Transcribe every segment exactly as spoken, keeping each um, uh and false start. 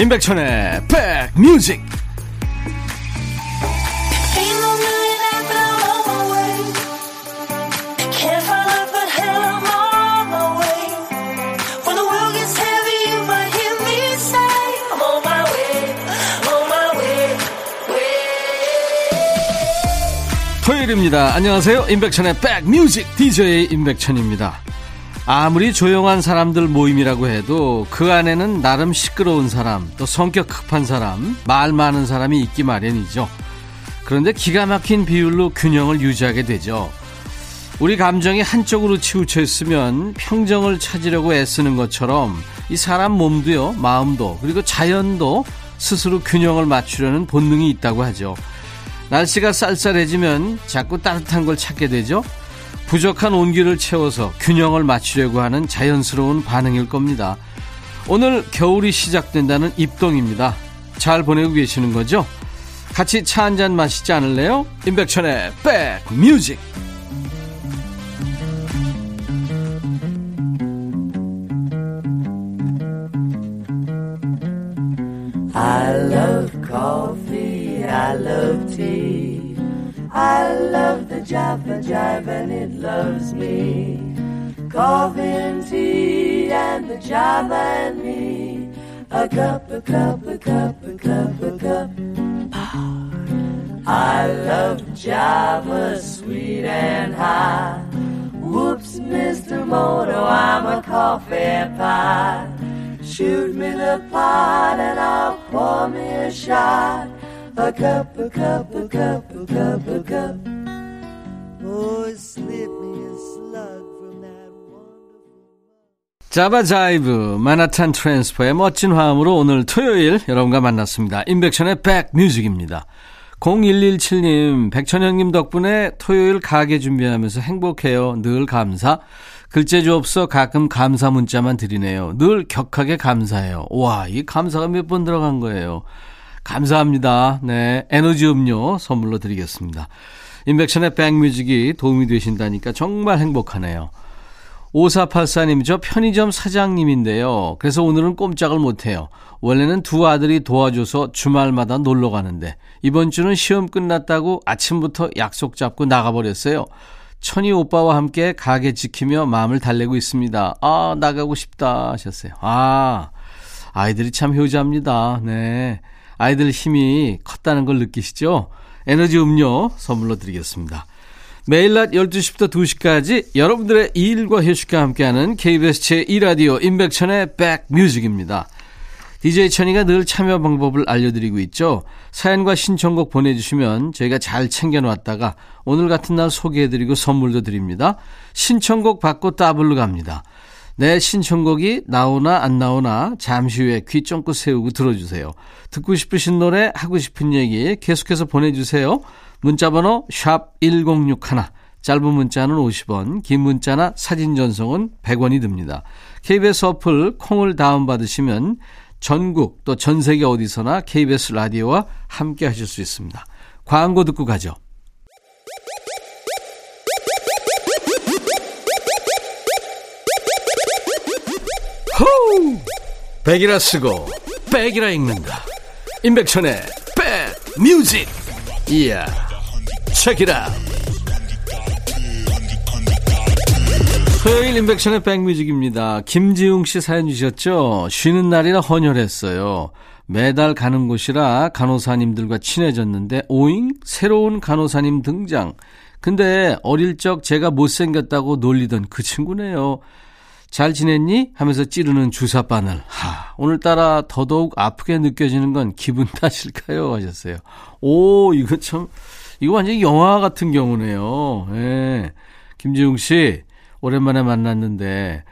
임백천의 백뮤직. 토요일입니다. 안녕하세요. 임백천의 백뮤직 디제이 임백천입니다. 아무리 조용한 사람들 모임이라고 해도 그 안에는 나름 시끄러운 사람, 또 성격 급한 사람, 말 많은 사람이 있기 마련이죠. 그런데 기가 막힌 비율로 균형을 유지하게 되죠. 우리 감정이 한쪽으로 치우쳐 있으면 평정을 찾으려고 애쓰는 것처럼 이 사람 몸도요, 마음도, 그리고 자연도 스스로 균형을 맞추려는 본능이 있다고 하죠. 날씨가 쌀쌀해지면 자꾸 따뜻한 걸 찾게 되죠. 부족한 온기를 채워서 균형을 맞추려고 하는 자연스러운 반응일 겁니다. 오늘 겨울이 시작된다는 입동입니다. 잘 보내고 계시는 거죠? 같이 차 한잔 마시지 않을래요? 임백천의 백뮤직. I love coffee, I love tea, I love the 자바자이브 and it loves me. Coffee and tea and the java and me. A cup, a cup, a cup, a cup, a cup. I love java, sweet and high. Whoops, Mister Moto, I'm a coffee pie. Shoot me the pot and I'll pour me a shot. A cup, a cup, a cup, a cup, a cup. Oh, slip me a slug from that wonderful. 자바자이브, 마나탄 트랜스퍼의 멋진 화음으로 오늘 토요일 여러분과 만났습니다. 임백천의 백뮤직입니다. 공일일칠 님, 백천형님 덕분에 토요일 가게 준비하면서 행복해요. 늘 감사. 글재주 없어 가끔 감사 문자만 드리네요. 늘 격하게 감사해요. 와, 이 감사가 몇 번 들어간 거예요. 감사합니다. 네, 에너지 음료 선물로 드리겠습니다. 인백션의 백뮤직이 도움이 되신다니까 정말 행복하네요. 오사팔사 님, 저 편의점 사장님인데요. 그래서 오늘은 꼼짝을 못해요. 원래는 두 아들이 도와줘서 주말마다 놀러 가는데 이번 주는 시험 끝났다고 아침부터 약속 잡고 나가버렸어요. 천희 오빠와 함께 가게 지키며 마음을 달래고 있습니다. 아, 나가고 싶다 하셨어요. 아, 아이들이 참 효자입니다. 네. 아이들 힘이 컸다는 걸 느끼시죠? 에너지 음료 선물로 드리겠습니다. 매일 낮 열두 시부터 두 시까지 여러분들의 일과 휴식과 함께하는 케이비에스 제이 라디오 임백천의 백뮤직입니다. 디제이 천이가 늘 참여 방법을 알려드리고 있죠. 사연과 신청곡 보내주시면 저희가 잘 챙겨놨다가 오늘 같은 날 소개해드리고 선물도 드립니다. 신청곡 받고 따블로 갑니다. 내 신청곡이 나오나 안 나오나 잠시 후에 귀 쫑긋 세우고 들어주세요. 듣고 싶으신 노래, 하고 싶은 얘기 계속해서 보내주세요. 문자번호 샵 천육십일, 짧은 문자는 오십 원, 긴 문자나 사진 전송은 백 원이 듭니다. 케이비에스 어플 콩을 다운받으시면 전국 또 전세계 어디서나 케이비에스 라디오와 함께 하실 수 있습니다. 광고 듣고 가죠. 호우! 백이라 쓰고 백이라 읽는다. 임백천의 백뮤직. 이야, 체키라. 토요일 임백천의 백뮤직입니다. 김지웅 씨 사연 주셨죠? 쉬는 날이라 헌혈했어요. 매달 가는 곳이라 간호사님들과 친해졌는데 오잉? 새로운 간호사님 등장. 근데 어릴 적 제가 못생겼다고 놀리던 그 친구네요. 잘 지냈니? 하면서 찌르는 주사바늘. 하, 오늘따라 더더욱 아프게 느껴지는 건 기분 탓일까요? 하셨어요. 오, 이거 참, 이거 완전히 영화 같은 경우네요. 예. 김지웅 씨, 오랜만에 만났는데,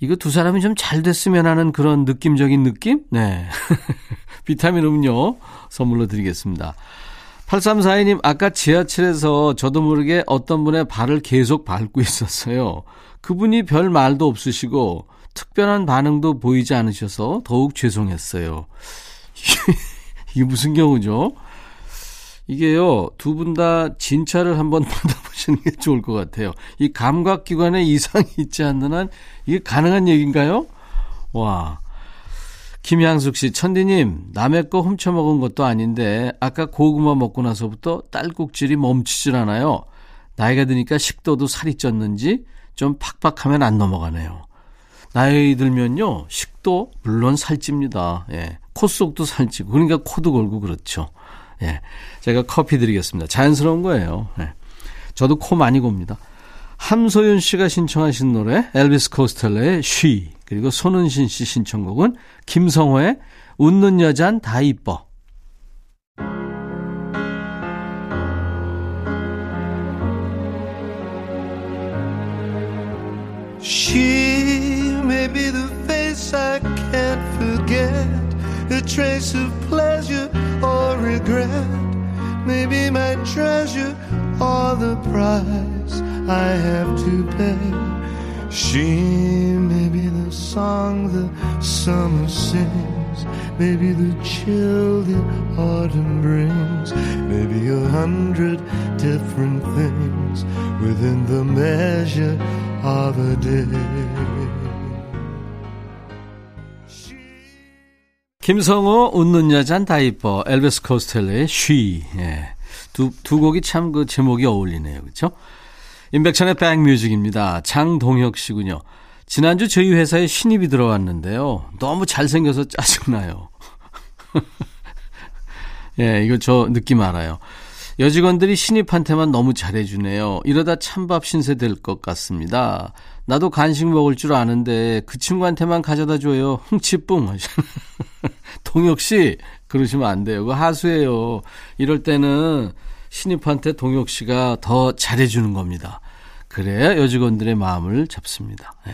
이거 두 사람이 좀 잘 됐으면 하는 그런 느낌적인 느낌? 네. 비타민 음료 선물로 드리겠습니다. 팔삼사이 님, 아까 지하철에서 저도 모르게 어떤 분의 발을 계속 밟고 있었어요. 그분이 별 말도 없으시고 특별한 반응도 보이지 않으셔서 더욱 죄송했어요. 이게 무슨 경우죠? 이게요, 두 분 다 진찰을 한번 받아보시는 게 좋을 것 같아요. 이 감각기관에 이상이 있지 않는 한 이게 가능한 얘기인가요? 와, 김향숙 씨, 천디님, 남의 거 훔쳐먹은 것도 아닌데 아까 고구마 먹고 나서부터 딸꾹질이 멈추질 않아요. 나이가 드니까 식도도 살이 쪘는지 좀 팍팍하면 안 넘어가네요. 나이 들면요, 식도 물론 살찝니다. 예, 코 속도 살찌고, 그러니까 코도 골고 그렇죠. 예, 제가 커피 드리겠습니다. 자연스러운 거예요. 예, 저도 코 많이 곱니다. 함소윤 씨가 신청하신 노래 엘비스 코스텔러의 쉬, 그리고 손은신 씨 신청곡은 김성호의 웃는 여잔 다 이뻐. She may be the face I can't forget, a trace of pleasure or regret, maybe my treasure or the price I have to pay. She may be the song the summer sings, maybe the chill the autumn brings, maybe a hundred different things within the measure of a day. 김성호, 웃는 여잔 다 이뻐, 엘비스 코스텔러의 쉬. 예. 두, 두 곡이 참 그 제목이 어울리네요. 그렇죠? 임백천의 백뮤직입니다. 장동혁 씨군요. 지난주 저희 회사에 신입이 들어왔는데요. 너무 잘생겨서 짜증나요. 예, 이거 저 느낌 알아요. 여직원들이 신입한테만 너무 잘해주네요. 이러다 찬밥 신세 될 것 같습니다. 나도 간식 먹을 줄 아는데 그 친구한테만 가져다줘요. 흥치뿡. 동혁씨 그러시면 안 돼요. 그거 하수예요. 이럴 때는 신입한테 동혁씨가 더 잘해주는 겁니다. 그래야 여직원들의 마음을 잡습니다. 네.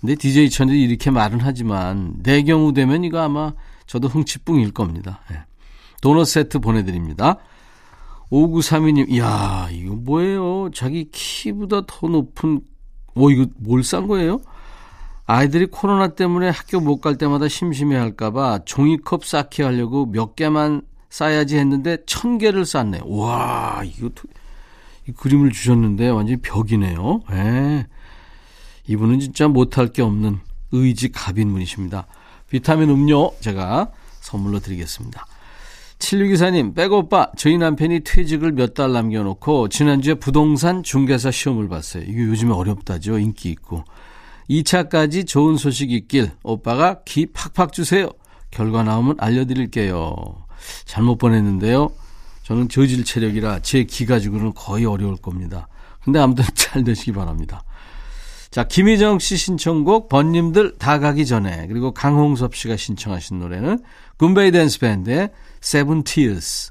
근데 디제이 천이 이렇게 말은 하지만 내 경우 되면 이거 아마 저도 흥치뿡일 겁니다. 네. 도넛 세트 보내드립니다. 오구삼이 님, 이야, 이거 뭐예요? 자기 키보다 더 높은, 오, 이거 뭘 싼 거예요? 아이들이 코로나 때문에 학교 못 갈 때마다 심심해 할까봐 종이컵 쌓기 하려고 몇 개만 쌓아야지 했는데 천 개를 쌓네. 와, 이거, 이 그림을 주셨는데 완전히 벽이네요. 예. 이분은 진짜 못할 게 없는 의지 갑인 분이십니다. 비타민 음료 제가 선물로 드리겠습니다. 칠육이사 님, 백오빠, 저희 남편이 퇴직을 몇 달 남겨놓고 지난주에 부동산 중개사 시험을 봤어요. 이게 요즘에 어렵다죠. 인기 있고. 이 차까지 좋은 소식 있길 오빠가 기 팍팍 주세요. 결과 나오면 알려드릴게요. 잘못 보냈는데요. 저는 저질 체력이라 제 기 가지고는 거의 어려울 겁니다. 근데 아무튼 잘 되시기 바랍니다. 자, 김희정 씨 신청곡 번님들 다 가기 전에, 그리고 강홍섭 씨가 신청하신 노래는 굼베이 댄스 밴드의 Seven Tears.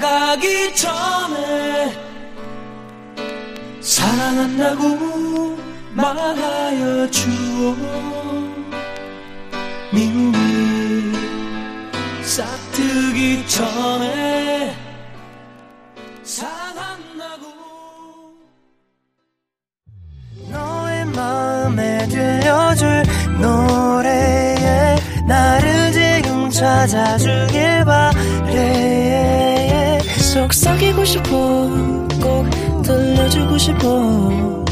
가기 전에 사랑한다고 말하여 주오. 미움이 싹 트기 전에 사랑한다고. 너의 마음에 들려줄 노래에 나를 지금 찾아주길 바래. 속삭이고 싶어, 꼭 들려주고 싶어,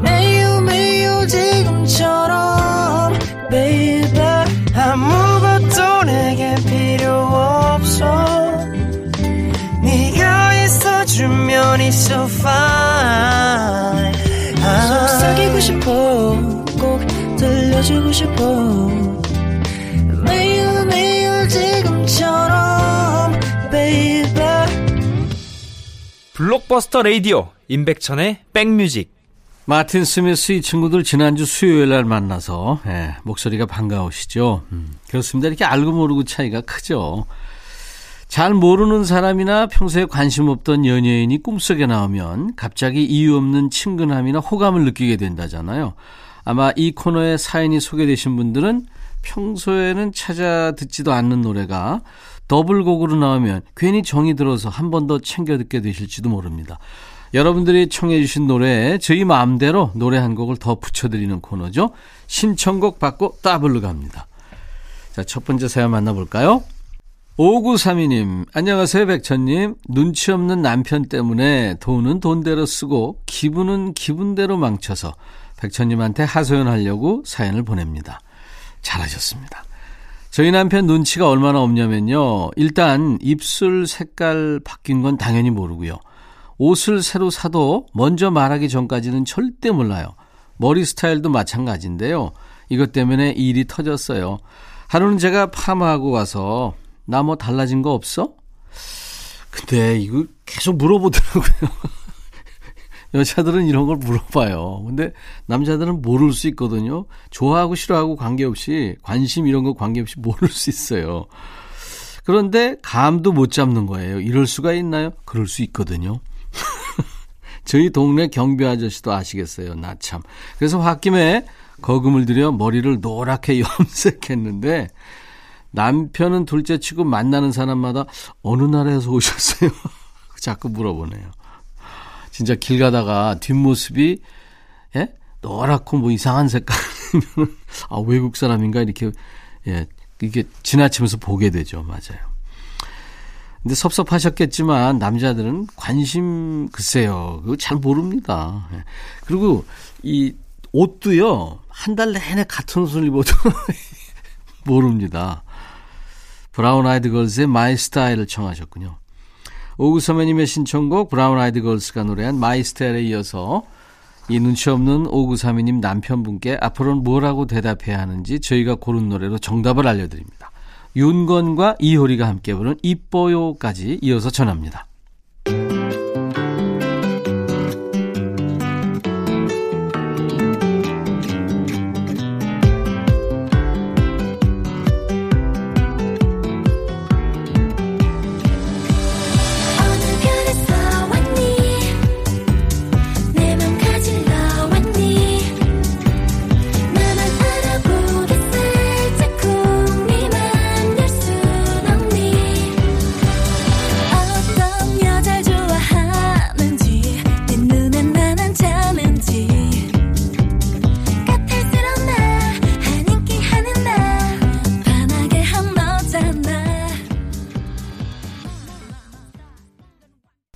매우 매우 지금처럼 baby. 아무것도 내게 필요 없어, 네가 있어주면 it's so fine. 아, 속삭이고 싶어, 꼭 들려주고 싶어, 매우 매우 지금처럼 baby. 블록버스터 라디오 임백천의 백뮤직. 마틴 스미스 이 친구들 지난주 수요일 날 만나서, 예, 목소리가 반가우시죠. 음, 그렇습니다. 이렇게 알고 모르고 차이가 크죠. 잘 모르는 사람이나 평소에 관심 없던 연예인이 꿈속에 나오면 갑자기 이유 없는 친근함이나 호감을 느끼게 된다잖아요. 아마 이 코너에 사연이 소개되신 분들은 평소에는 찾아 듣지도 않는 노래가 더블곡으로 나오면 괜히 정이 들어서 한 번 더 챙겨 듣게 되실지도 모릅니다. 여러분들이 청해 주신 노래에 저희 마음대로 노래 한 곡을 더 붙여드리는 코너죠. 신청곡 받고 따블로 갑니다. 자, 첫 번째 사연 만나볼까요? 오구삼이 님, 안녕하세요 백천님. 눈치 없는 남편 때문에 돈은 돈대로 쓰고 기분은 기분대로 망쳐서 백천님한테 하소연하려고 사연을 보냅니다. 잘하셨습니다. 저희 남편 눈치가 얼마나 없냐면요, 일단 입술 색깔 바뀐 건 당연히 모르고요, 옷을 새로 사도 먼저 말하기 전까지는 절대 몰라요. 머리 스타일도 마찬가지인데요, 이것 때문에 일이 터졌어요. 하루는 제가 파마하고 와서 나 뭐 달라진 거 없어? 근데 이거 계속 물어보더라고요. 여자들은 이런 걸 물어봐요. 근데 남자들은 모를 수 있거든요. 좋아하고 싫어하고 관계없이, 관심 이런 거 관계없이 모를 수 있어요. 그런데 감도 못 잡는 거예요. 이럴 수가 있나요? 그럴 수 있거든요. 저희 동네 경비 아저씨도 아시겠어요. 나 참. 그래서 홧김에 거금을 들여 머리를 노랗게 염색했는데, 남편은 둘째치고 만나는 사람마다 어느 나라에서 오셨어요? 자꾸 물어보네요. 진짜 길 가다가 뒷모습이, 예? 노랗고 뭐 이상한 색깔이면 아, 외국 사람인가 이렇게, 예, 이게 지나치면서 보게 되죠. 맞아요. 근데 섭섭하셨겠지만 남자들은 관심, 글쎄요, 그거 잘 모릅니다. 예. 그리고 이 옷도요, 한 달 내내 같은 옷을 입어도 모릅니다. 브라운 아이드 걸스의 마이 스타일을 청하셨군요. 오구삼 님의 신청곡 브라운 아이드 걸스가 노래한 마이 스타일에 이어서 이 눈치 없는 오구삼이 님 남편분께 앞으로는 뭐라고 대답해야 하는지 저희가 고른 노래로 정답을 알려드립니다. 윤건과 이효리가 함께 부른 이뻐요까지 이어서 전합니다.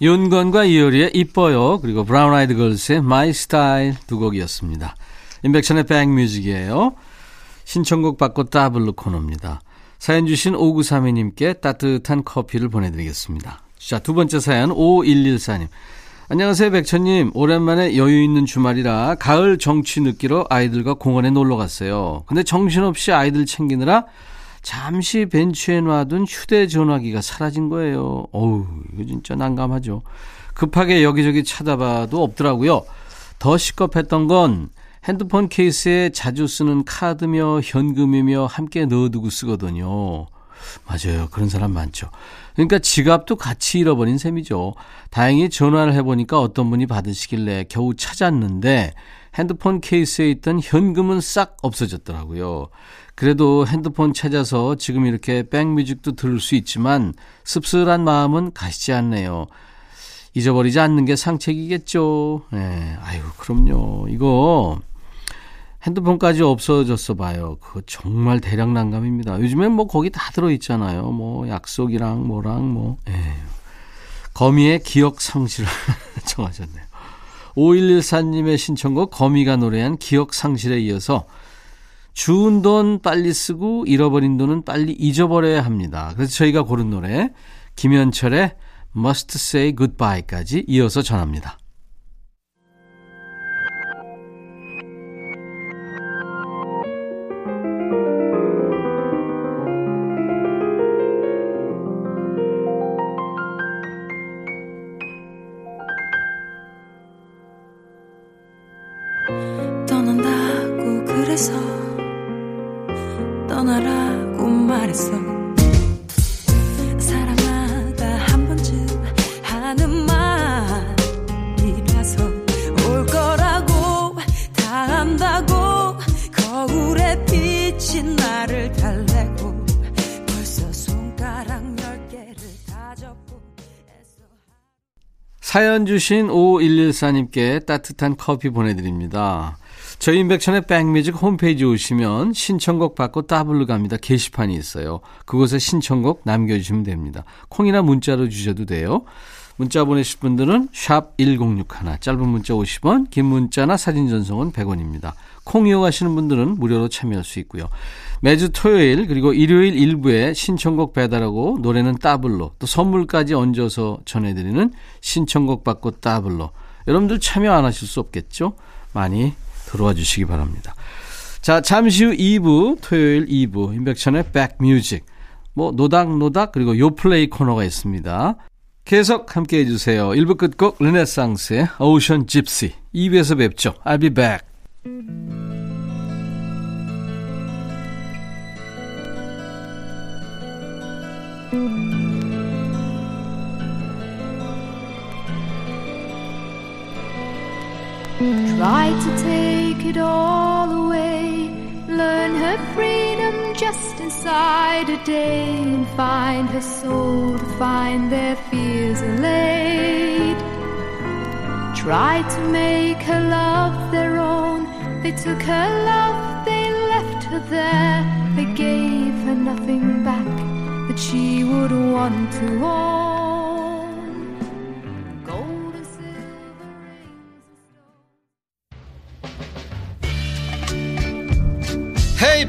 윤건과 이효리의 이뻐요, 그리고 브라운 아이드 걸스의 마이 스타일 두 곡이었습니다. 임백천의 백뮤직이에요. 신청곡 받고 따블로 코너입니다. 사연 주신 오구삼이 님께 따뜻한 커피를 보내드리겠습니다. 자, 두 번째 사연 오일일사 님. 안녕하세요 백천님. 오랜만에 여유 있는 주말이라 가을 정취 느끼러 아이들과 공원에 놀러 갔어요. 근데 정신없이 아이들 챙기느라 잠시 벤치에 놔둔 휴대전화기가 사라진 거예요. 어우, 이거 진짜 난감하죠. 급하게 여기저기 찾아봐도 없더라고요. 더 시겁했던 건 핸드폰 케이스에 자주 쓰는 카드며 현금이며 함께 넣어두고 쓰거든요. 맞아요. 그런 사람 많죠. 그러니까 지갑도 같이 잃어버린 셈이죠. 다행히 전화를 해보니까 어떤 분이 받으시길래 겨우 찾았는데 핸드폰 케이스에 있던 현금은 싹 없어졌더라고요. 그래도 핸드폰 찾아서 지금 이렇게 백뮤직도 들을 수 있지만 씁쓸한 마음은 가시지 않네요. 잊어버리지 않는 게 상책이겠죠. 네, 아유, 그럼요. 이거 핸드폰까지 없어졌어 봐요. 그거 정말 대량 난감입니다. 요즘엔 뭐 거기 다 들어있잖아요. 뭐 약속이랑 뭐랑 뭐. 에휴. 거미의 기억 상실을 청하셨네요. 오일일사 님의 신청곡 거미가 노래한 기억 상실에 이어서 주운 돈 빨리 쓰고 잃어버린 돈은 빨리 잊어버려야 합니다. 그래서 저희가 고른 노래 김현철의 Must Say Goodbye까지 이어서 전합니다. 사연 주신 오일일사님께 따뜻한 커피 보내드립니다. 저희 임백천의 백뮤직 홈페이지 오시면 신청곡 받고 따블로 갑니다. 게시판이 있어요. 그곳에 신청곡 남겨주시면 됩니다. 콩이나 문자로 주셔도 돼요. 문자 보내실 분들은 샵 천육십일, 짧은 문자 오십 원, 긴 문자나 사진 전송은 백 원입니다. 콩 이용하시는 분들은 무료로 참여할 수 있고요. 매주 토요일 그리고 일요일 일부에 신청곡 배달하고 노래는 따블로, 또 선물까지 얹어서 전해드리는 신청곡 받고 따블로. 여러분들 참여 안 하실 수 없겠죠? 많이 들어와 주시기 바랍니다. 자, 잠시 후 이 부, 토요일 이 부 임백천의 백뮤직, 뭐 노닥노닥 그리고 요플레이 코너가 있습니다. 계속 함께해 주세요. 일 부 끝곡 르네상스의 오션 집시. 이 부에서 뵙죠. I'll be back. Try to take it all away. Learn her freedom just inside a day. And find her soul to find their fears allayed. Try to make her love their own. They took her love, they left her there. They gave her nothing back that she would want to own. 헤이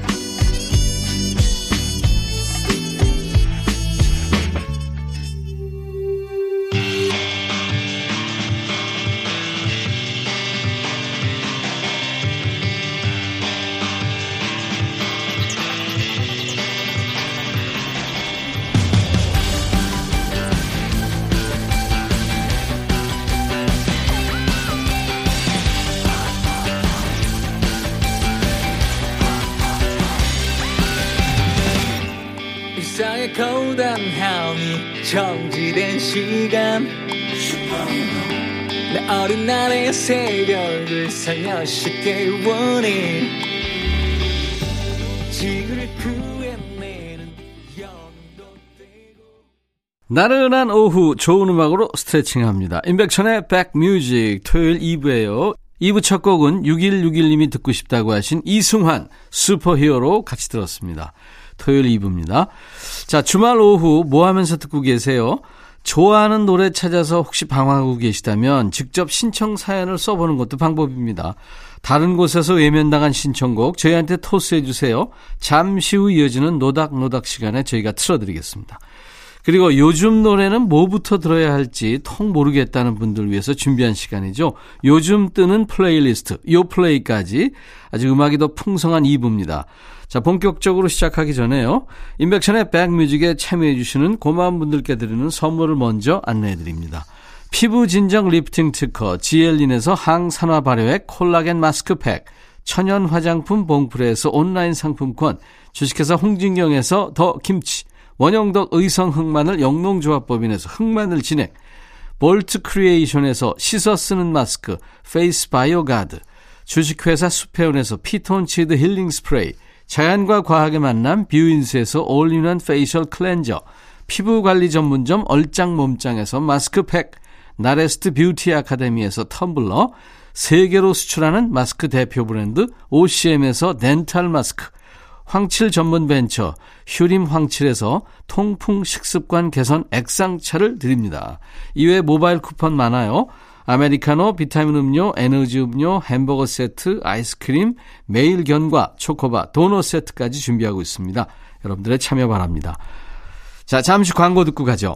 고단함이 정지된 시간 내 어린 날의 새벽을 살며시 깨우니 지구를 구해내는 영도 되고. 나른한 오후 좋은 음악으로 스트레칭합니다. 임백천의 백뮤직 토요일 이 부예요. 이 부 첫 곡은 육일육일님이 듣고 싶다고 하신 이승환 슈퍼히어로 같이 들었습니다. 토요일 이 부입니다. 자, 주말 오후 뭐 하면서 듣고 계세요? 좋아하는 노래 찾아서 혹시 방황하고 계시다면 직접 신청 사연을 써보는 것도 방법입니다. 다른 곳에서 외면당한 신청곡 저희한테 토스해 주세요. 잠시 후 이어지는 노닥노닥 시간에 저희가 틀어드리겠습니다. 그리고 요즘 노래는 뭐부터 들어야 할지 통 모르겠다는 분들 위해서 준비한 시간이죠. 요즘 뜨는 플레이리스트, 요 플레이까지 아주 음악이 더 풍성한 이 부입니다. 자, 본격적으로 시작하기 전에요. 임백천의 백뮤직에 참여해 주시는 고마운 분들께 드리는 선물을 먼저 안내해 드립니다. 피부 진정 리프팅 특허 지엘린에서 항산화 발효액 콜라겐 마스크팩, 천연 화장품 봉프레에서 온라인 상품권, 주식회사 홍진경에서 더 김치, 원형덕 의성 흑마늘 영농조합법인에서 흑마늘 진액, 볼트 크리에이션에서 씻어 쓰는 마스크 페이스 바이오 가드, 주식회사 수페온에서 피톤치드 힐링 스프레이, 자연과 과학의 만남 뷰인스에서 올인원 페이셜 클렌저, 피부관리 전문점 얼짱몸짱에서 마스크팩, 나레스트 뷰티 아카데미에서 텀블러, 세계로 수출하는 마스크 대표 브랜드 오씨엠에서 덴탈 마스크, 황칠 전문 벤처 휴림 황칠에서 통풍 식습관 개선 액상차를 드립니다. 이외에 모바일 쿠폰 많아요. 아메리카노, 비타민 음료, 에너지 음료, 햄버거 세트, 아이스크림, 매일 견과, 초코바, 도넛 세트까지 준비하고 있습니다. 여러분들의 참여 바랍니다. 자, 잠시 광고 듣고 가죠.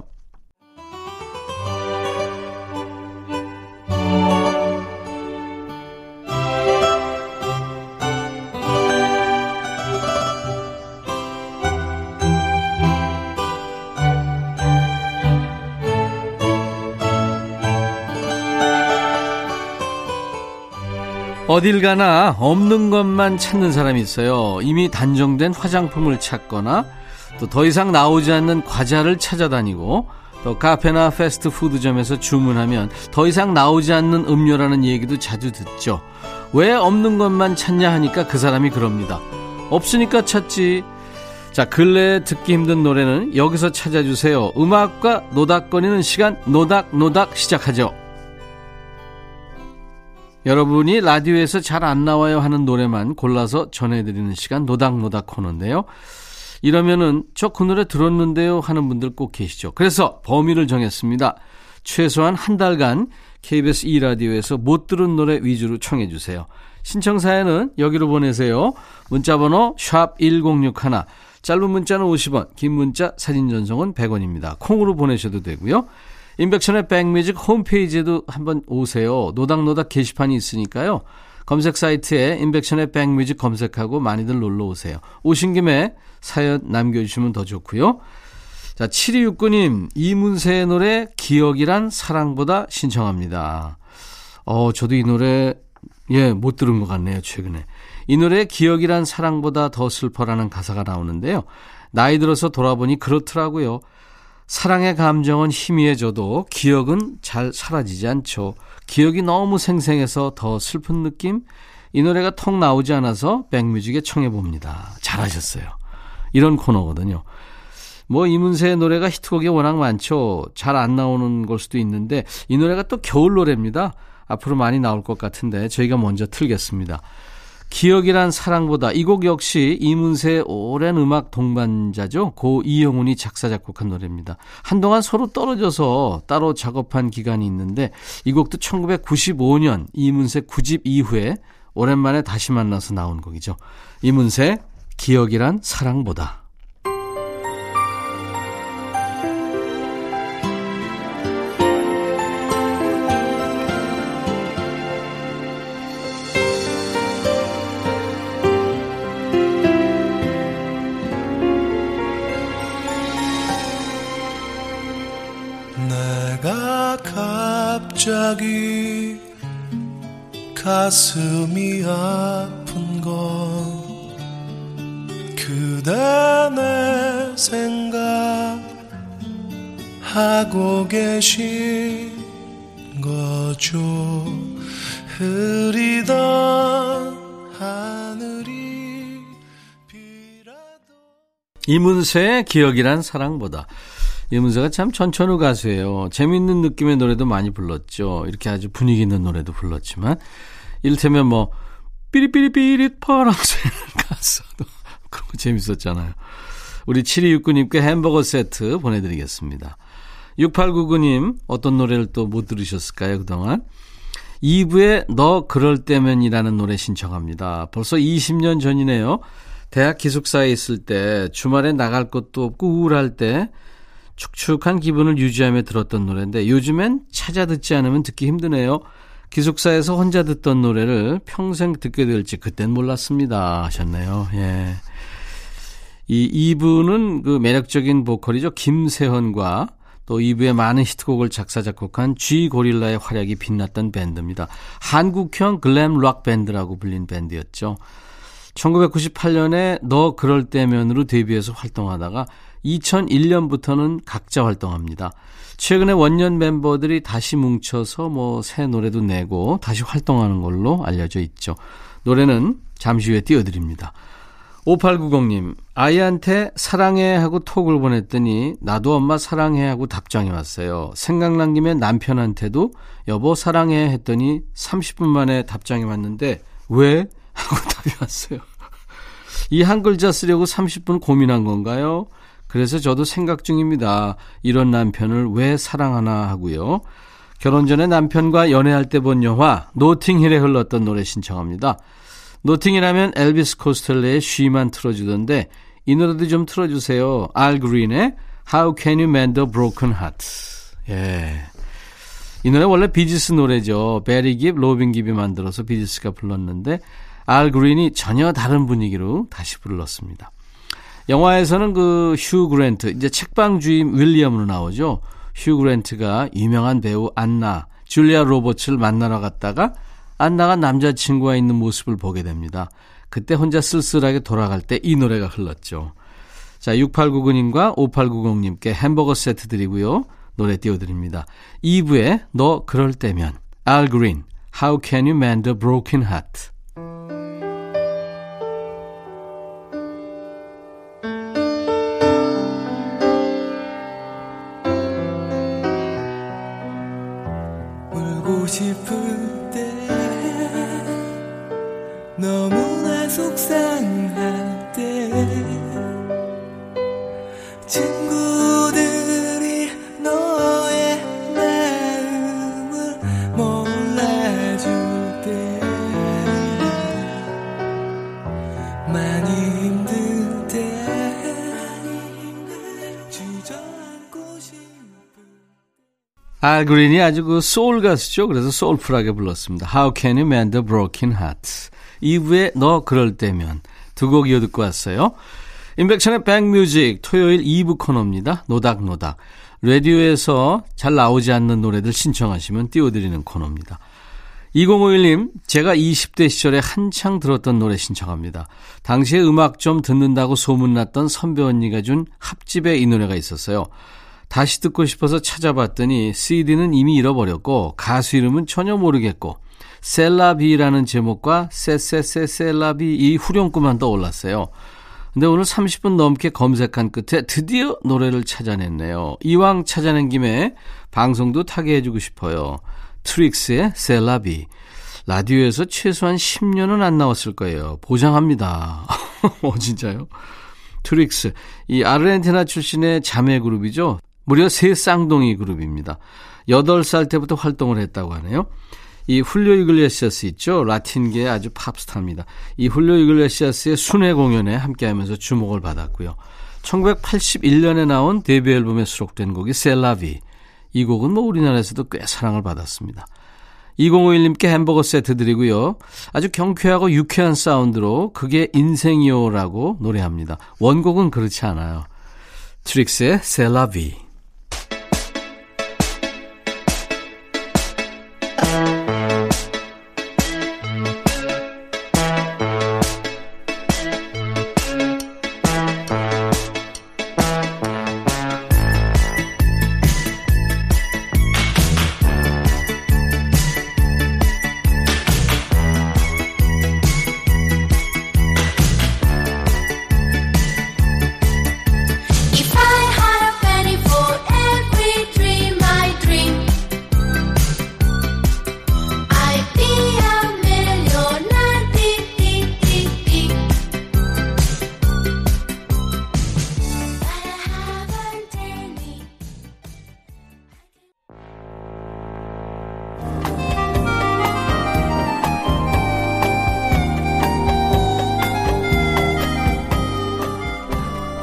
어딜 가나 없는 것만 찾는 사람이 있어요. 이미 단종된 화장품을 찾거나 또 더 이상 나오지 않는 과자를 찾아다니고 또 카페나 패스트푸드점에서 주문하면 더 이상 나오지 않는 음료라는 얘기도 자주 듣죠. 왜 없는 것만 찾냐 하니까 그 사람이 그럽니다. 없으니까 찾지. 자, 근래에 듣기 힘든 노래는 여기서 찾아주세요. 음악과 노닥거리는 시간 노닥노닥 시작하죠. 여러분이 라디오에서 잘 안 나와요 하는 노래만 골라서 전해드리는 시간 노닥노닥 코너인데요. 이러면은 저 그 노래 들었는데요 하는 분들 꼭 계시죠. 그래서 범위를 정했습니다. 최소한 한 달간 케이비에스 이 라디오에서 못 들은 노래 위주로 청해 주세요. 신청 사연은 여기로 보내세요. 문자번호 샵 천육십일, 짧은 문자는 오십 원, 긴 문자 사진 전송은 백 원입니다. 콩으로 보내셔도 되고요. 임백천의 백뮤직 홈페이지에도 한번 오세요. 노닥노닥 게시판이 있으니까요. 검색 사이트에 임백천의 백뮤직 검색하고 많이들 놀러오세요. 오신 김에 사연 남겨주시면 더 좋고요. 자, 칠이육구 님 이문세의 노래 기억이란 사랑보다 신청합니다. 어, 저도 이 노래 예, 못 들은 것 같네요. 최근에 이 노래 기억이란 사랑보다 더 슬퍼라는 가사가 나오는데요. 나이 들어서 돌아보니 그렇더라고요. 사랑의 감정은 희미해져도 기억은 잘 사라지지 않죠. 기억이 너무 생생해서 더 슬픈 느낌? 이 노래가 통 나오지 않아서 백뮤직에 청해봅니다. 잘하셨어요. 이런 코너거든요. 뭐 이문세의 노래가 히트곡이 워낙 많죠. 잘 안 나오는 걸 수도 있는데 이 노래가 또 겨울 노래입니다. 앞으로 많이 나올 것 같은데 저희가 먼저 틀겠습니다. 기억이란 사랑보다. 이 곡 역시 이문세의 오랜 음악 동반자죠. 고 이영훈이 작사 작곡한 노래입니다. 한동안 서로 떨어져서 따로 작업한 기간이 있는데 이 곡도 천구백구십오 년 이문세 구 집 이후에 오랜만에 다시 만나서 나온 곡이죠. 이문세 기억이란 사랑보다. 갑자기 가슴이 아픈 건 그대 내 생각하고 계신 거죠. 흐리던 하늘이 비라도 이문세의 기억이란 사랑보다. 이문세가 참 천천우 가수예요. 재밌는 느낌의 노래도 많이 불렀죠. 이렇게 아주 분위기 있는 노래도 불렀지만 이를테면 뭐 삐리삐리삐릿 파랑새를 갔어도 그런 거 재밌었잖아요. 우리 칠이육구 님께 햄버거 세트 보내드리겠습니다. 육팔구구 님 어떤 노래를 또 못 들으셨을까요 그동안? 이브의 너 그럴 때면이라는 노래 신청합니다. 벌써 이십 년 전이네요. 대학 기숙사에 있을 때 주말에 나갈 것도 없고 우울할 때 축축한 기분을 유지하며 들었던 노래인데 요즘엔 찾아 듣지 않으면 듣기 힘드네요. 기숙사에서 혼자 듣던 노래를 평생 듣게 될지 그땐 몰랐습니다 하셨네요. 예. 이 이브는 그 매력적인 보컬이죠. 김세현과 또 이브의 많은 히트곡을 작사 작곡한 G 고릴라의 활약이 빛났던 밴드입니다. 한국형 글램 록 밴드라고 불린 밴드였죠. 천구백구십팔 년에 너 그럴 때면으로 데뷔해서 활동하다가 이천일 년부터는 각자 활동합니다. 최근에 원년 멤버들이 다시 뭉쳐서 뭐 새 노래도 내고 다시 활동하는 걸로 알려져 있죠. 노래는 잠시 후에 띄워드립니다. 오팔구공 님 아이한테 사랑해 하고 톡을 보냈더니 나도 엄마 사랑해 하고 답장이 왔어요. 생각난 김에 남편한테도 여보 사랑해 했더니 삼십 분 만에 답장이 왔는데 왜? 하고 답이 왔어요. 이 한 글자 쓰려고 삼십 분 고민한 건가요? 그래서 저도 생각 중입니다. 이런 남편을 왜 사랑하나 하고요. 결혼 전에 남편과 연애할 때 본 영화 노팅힐에 흘렀던 노래 신청합니다. 노팅힐하면 엘비스 코스텔레의 쉬만 틀어주던데 이 노래도 좀 틀어주세요. 알 그린의 How Can You Mend a Broken Heart. 예, 이 노래 원래 비지스 노래죠. 베리 깁, 로빈 깁이 만들어서 비지스가 불렀는데 알 그린이 전혀 다른 분위기로 다시 불렀습니다. 영화에서는 그 휴 그랜트, 이제 책방 주임 윌리엄으로 나오죠. 휴 그랜트가 유명한 배우 안나, 줄리아 로버츠를 만나러 갔다가 안 나간 남자친구가 있는 모습을 보게 됩니다. 그때 혼자 쓸쓸하게 돌아갈 때 이 노래가 흘렀죠. 자, 육팔구구 님과 오팔구공 님께 햄버거 세트 드리고요. 노래 띄워드립니다. 이브의 너 그럴 때면, Al Green, How Can You Mend a Broken Heart. 알그린이 아주 그 소울 가수죠. 그래서 소울풀하게 불렀습니다. How can you mend a broken heart? 이브의 너 그럴 때면. 두 곡 이어 듣고 왔어요. 임백천의 백뮤직 토요일 이 부 코너입니다. 노닥노닥. 라디오에서 잘 나오지 않는 노래들 신청하시면 띄워드리는 코너입니다. 이공오일 님, 제가 이십 대 시절에 한창 들었던 노래 신청합니다. 당시에 음악 좀 듣는다고 소문났던 선배 언니가 준 합집에 이 노래가 있었어요. 다시 듣고 싶어서 찾아봤더니 씨디는 이미 잃어버렸고 가수 이름은 전혀 모르겠고 셀라비라는 제목과 세세세 셀라비 이 후렴구만 떠올랐어요. 근데 오늘 삼십 분 넘게 검색한 끝에 드디어 노래를 찾아냈네요. 이왕 찾아낸 김에 방송도 타게 해주고 싶어요. 트릭스의 셀라비. 라디오에서 최소한 십 년은 안 나왔을 거예요. 보장합니다. 어, 진짜요? 트릭스. 이 아르헨티나 출신의 자매 그룹이죠. 무려 세 쌍둥이 그룹입니다. 여덟 살 때부터 활동을 했다고 하네요. 이 훌리오 이글레시아스 있죠. 라틴계의 아주 팝스타입니다. 이 훌리오 이글레시아스의 순회 공연에 함께하면서 주목을 받았고요. 천구백팔십일 년에 나온 데뷔 앨범에 수록된 곡이 셀라비. 이 곡은 뭐 우리나라에서도 꽤 사랑을 받았습니다. 이공오일 님께 햄버거 세트 드리고요. 아주 경쾌하고 유쾌한 사운드로 그게 인생이요라고 노래합니다. 원곡은 그렇지 않아요. 트릭스의 셀라비.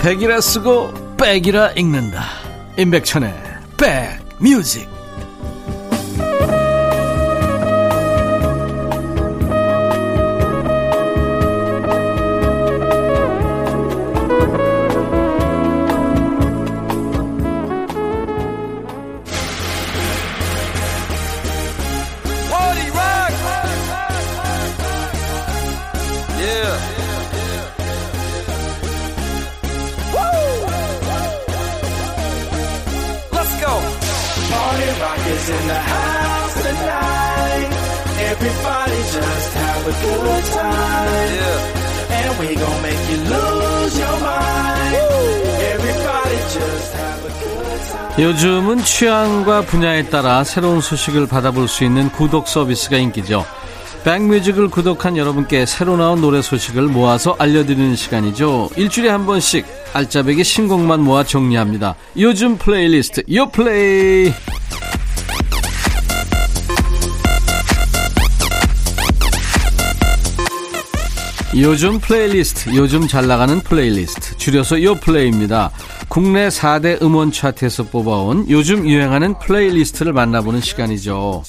백이라 쓰고 백이라 읽는다. 임백천의 백뮤직. 요즘은 취향과 분야에 따라 새로운 소식을 받아볼 수 있는 구독 서비스가 인기죠. 백뮤직을 구독한 여러분께 새로 나온 노래 소식을 모아서 알려드리는 시간이죠. 일주일에 한 번씩 알짜배기 신곡만 모아 정리합니다. 요즘 플레이리스트 요플레이. 요즘 플레이리스트, 요즘 잘나가는 플레이리스트, 줄여서 요플레이입니다. 국내 사 대 음원 차트에서 뽑아온 요즘 유행하는 플레이리스트를 만나보는 시간이죠.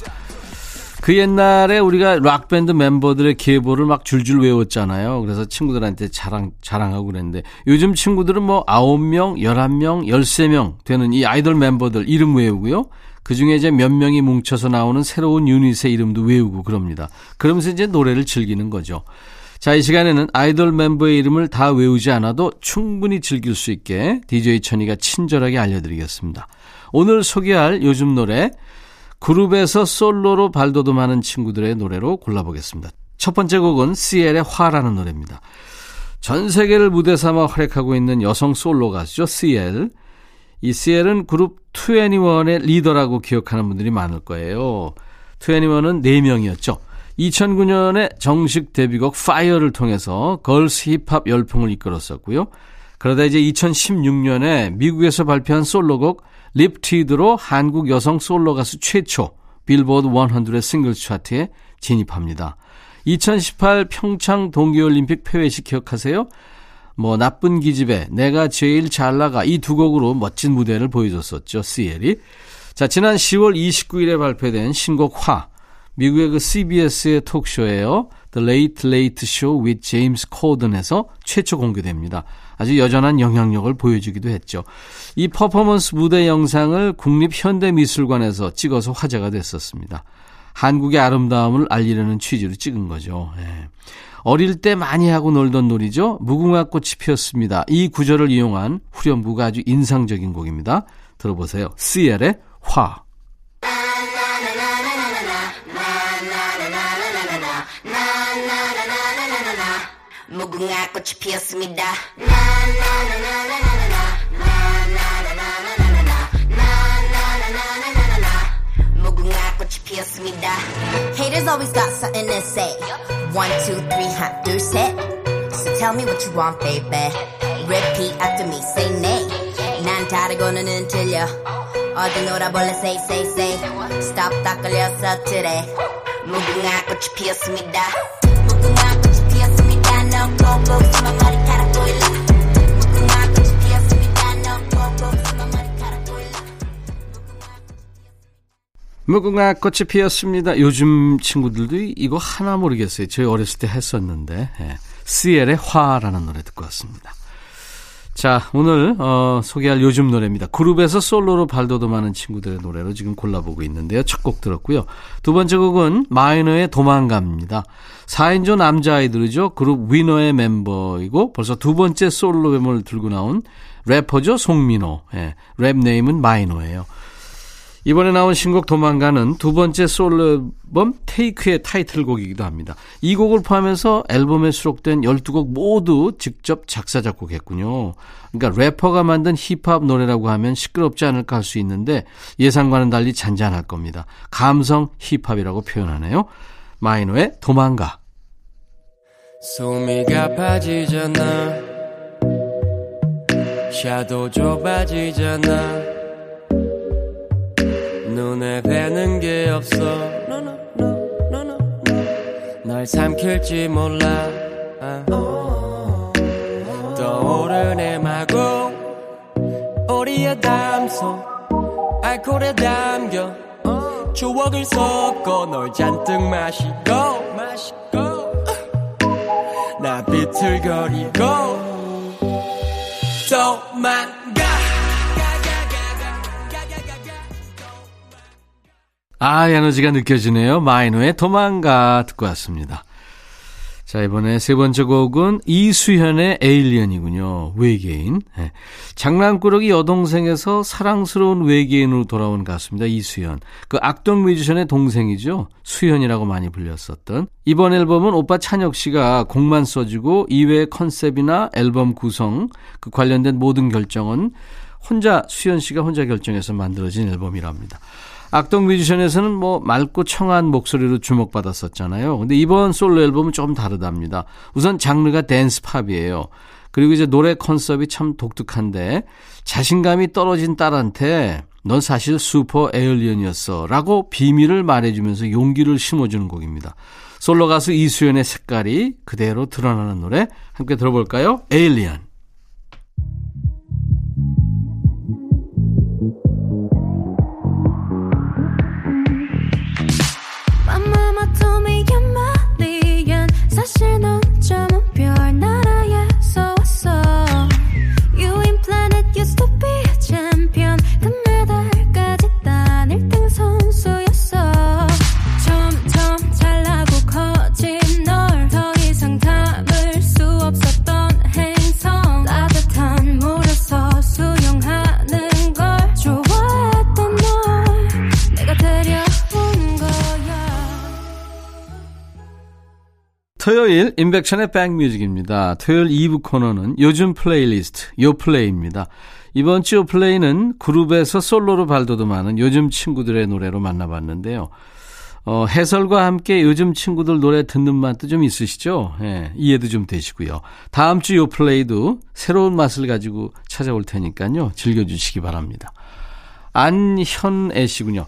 그 옛날에 우리가 락밴드 멤버들의 계보를 막 줄줄 외웠잖아요. 그래서 친구들한테 자랑, 자랑하고 그랬는데 요즘 친구들은 뭐 아홉 명, 열한 명, 열세 명 되는 이 아이돌 멤버들 이름 외우고요. 그중에 이제 몇 명이 뭉쳐서 나오는 새로운 유닛의 이름도 외우고 그럽니다. 그러면서 이제 노래를 즐기는 거죠. 자, 이 시간에는 아이돌 멤버의 이름을 다 외우지 않아도 충분히 즐길 수 있게 디제이 천이가 친절하게 알려드리겠습니다. 오늘 소개할 요즘 노래, 그룹에서 솔로로 발돋움하는 친구들의 노래로 골라보겠습니다. 첫 번째 곡은 씨엘의 화라는 노래입니다. 전 세계를 무대 삼아 활약하고 있는 여성 솔로 가수죠, 씨엘. 이 씨엘은 그룹 투애니원의 리더라고 기억하는 분들이 많을 거예요. 투애니원은 네 명이었죠. 이천구 년에 정식 데뷔곡 파이어를 통해서 걸스 힙합 열풍을 이끌었었고요. 그러다 이제 이천십육 년에 미국에서 발표한 솔로곡 립티드로 한국 여성 솔로 가수 최초 빌보드 백 싱글 차트에 진입합니다. 이천십팔 평창 동계올림픽 폐회식 기억하세요? 뭐 나쁜 기집애, 내가 제일 잘 나가, 이 두 곡으로 멋진 무대를 보여줬었죠, 씨엘이. 자, 지난 시월 이십구일에 발표된 신곡 화. 미국의 그 씨비에스의 톡쇼예요. The Late Late Show with James Corden에서 최초 공개됩니다. 아주 여전한 영향력을 보여주기도 했죠. 이 퍼포먼스 무대 영상을 국립현대미술관에서 찍어서 화제가 됐었습니다. 한국의 아름다움을 알리려는 취지로 찍은 거죠. 예. 어릴 때 많이 하고 놀던 놀이죠. 무궁화꽃이 피었습니다. 이 구절을 이용한 후렴구가 아주 인상적인 곡입니다. 들어보세요. 씨엘의 화. 무궁화꽃이 피었습니다. 무궁화꽃이 피었습니다. Haters always got something to say. One, two, three, 하나, 둘, 셋. So tell me what you want, baby. Repeat after me, say nay. 난 다르고는 틀려. 어디 놀아볼래, say, say, say. Stop, 딱 걸렸어, today. 무궁화꽃이 피었습니다. 무궁화꽃이 무궁화꽃이 피었습니다. 요즘 친구들도 이거 하나 모르겠어요. 저희 어렸을 때 했었는데. 예. 씨엘의 화라는 노래 듣고 왔습니다. 자, 오늘 어, 소개할 요즘 노래입니다. 그룹에서 솔로로 발돋움하는 친구들의 노래로 지금 골라보고 있는데요. 첫 곡 들었고요. 두 번째 곡은 마이너의 도망감입니다. 사인조 남자아이들이죠. 그룹 위너의 멤버이고 벌써 두 번째 솔로 앨범을 들고 나온 래퍼죠, 송민호. 예, 랩 네임은 마이너예요. 이번에 나온 신곡 도망가는 두 번째 솔로 앨범 테이크의 타이틀곡이기도 합니다. 이 곡을 포함해서 앨범에 수록된 열두 곡 모두 직접 작사 작곡했군요. 그러니까 래퍼가 만든 힙합 노래라고 하면 시끄럽지 않을까 할 수 있는데 예상과는 달리 잔잔할 겁니다. 감성 힙합이라고 표현하네요. 마이노의 도망가. 숨이 가빠지잖아, 샤도 좁아지잖아, 눈에 뵈는 게 없어. No, no, no, no, no, no. 널 삼킬지 몰라. 아. 떠오르네 마구 오리의 담소 알코올에 담겨 uh. 추억을 섞어 널 잔뜩 마시고, 마시고. Uh. 나 비틀거리고 도망가. 아, 에너지가 느껴지네요. 마이노의 도망가 듣고 왔습니다. 자, 이번에 세 번째 곡은 이수현의 에일리언이군요. 외계인. 네. 장난꾸러기 여동생에서 사랑스러운 외계인으로 돌아온 가수입니다. 이수현. 그 악동 뮤지션의 동생이죠. 수현이라고 많이 불렸었던. 이번 앨범은 오빠 찬혁 씨가 곡만 써주고 이외의 컨셉이나 앨범 구성, 그 관련된 모든 결정은 혼자, 수현 씨가 혼자 결정해서 만들어진 앨범이랍니다. 악동 뮤지션에서는 뭐 맑고 청한 목소리로 주목받았었잖아요. 근데 이번 솔로 앨범은 조금 다르답니다. 우선 장르가 댄스 팝이에요. 그리고 이제 노래 컨셉이 참 독특한데 자신감이 떨어진 딸한테 넌 사실 슈퍼 에일리언이었어 라고 비밀을 말해주면서 용기를 심어주는 곡입니다. 솔로 가수 이수연의 색깔이 그대로 드러나는 노래 함께 들어볼까요? 에일리언. 사실 넌 저문 별 나라에서 왔어. You in planet used to be a champion. 금메달까지 딴 일등 토요일 임백천의 백뮤직입니다. 토요일 이 부 코너는 요즘 플레이리스트 요플레이입니다. 이번 주 요플레이는 그룹에서 솔로로 발돋움하는 요즘 친구들의 노래로 만나봤는데요. 어, 해설과 함께 요즘 친구들 노래 듣는 맛도 좀 있으시죠? 예, 이해도 좀 되시고요. 다음 주 요플레이도 새로운 맛을 가지고 찾아올 테니까요. 즐겨주시기 바랍니다. 안현애 씨군요.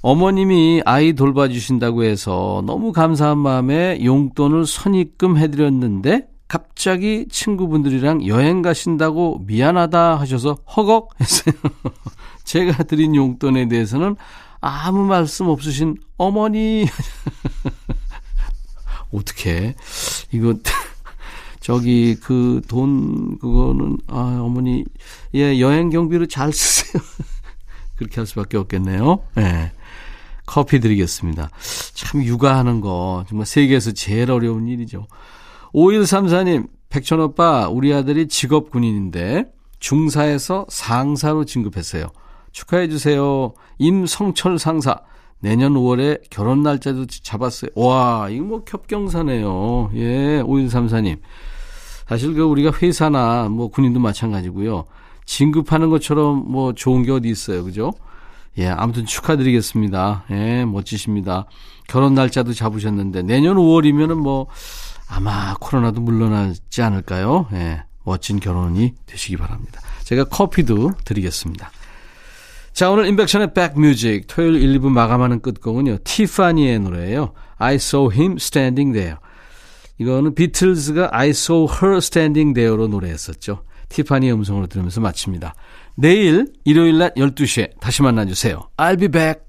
어머님이 아이 돌봐주신다고 해서 너무 감사한 마음에 용돈을 선입금 해드렸는데 갑자기 친구분들이랑 여행 가신다고 미안하다 하셔서 허걱 했어요. 제가 드린 용돈에 대해서는 아무 말씀 없으신 어머니. 어떡해. 이거, 저기, 그 돈, 그거는, 아, 어머니, 예, 여행 경비로 잘 쓰세요. 그렇게 할 수밖에 없겠네요. 예. 네. 커피 드리겠습니다. 참, 육아하는 거, 정말 세계에서 제일 어려운 일이죠. 오일삼사 님, 백천오빠, 우리 아들이 직업 군인인데, 중사에서 상사로 진급했어요. 축하해 주세요. 임성철 상사. 내년 오월에 결혼 날짜도 잡았어요. 와, 이거 뭐 겹경사네요. 예, 오일삼사 님. 사실 그 우리가 회사나 뭐 군인도 마찬가지고요. 진급하는 것처럼 뭐 좋은 게 어디 있어요. 그죠? 예, 아무튼 축하드리겠습니다. 예, 멋지십니다. 결혼 날짜도 잡으셨는데 내년 오월이면은 뭐 아마 코로나도 물러나지 않을까요? 예, 멋진 결혼이 되시기 바랍니다. 제가 커피도 드리겠습니다. 자, 오늘 임백천의 백뮤직 토요일 일, 이 부 마감하는 끝곡은요. 티파니의 노래예요. I saw him standing there. 이거는 비틀즈가 I saw her standing there로 노래했었죠. 티파니의 음성으로 들으면서 마칩니다. 내일 일요일 낮 열두 시에 다시 만나주세요. I'll be back.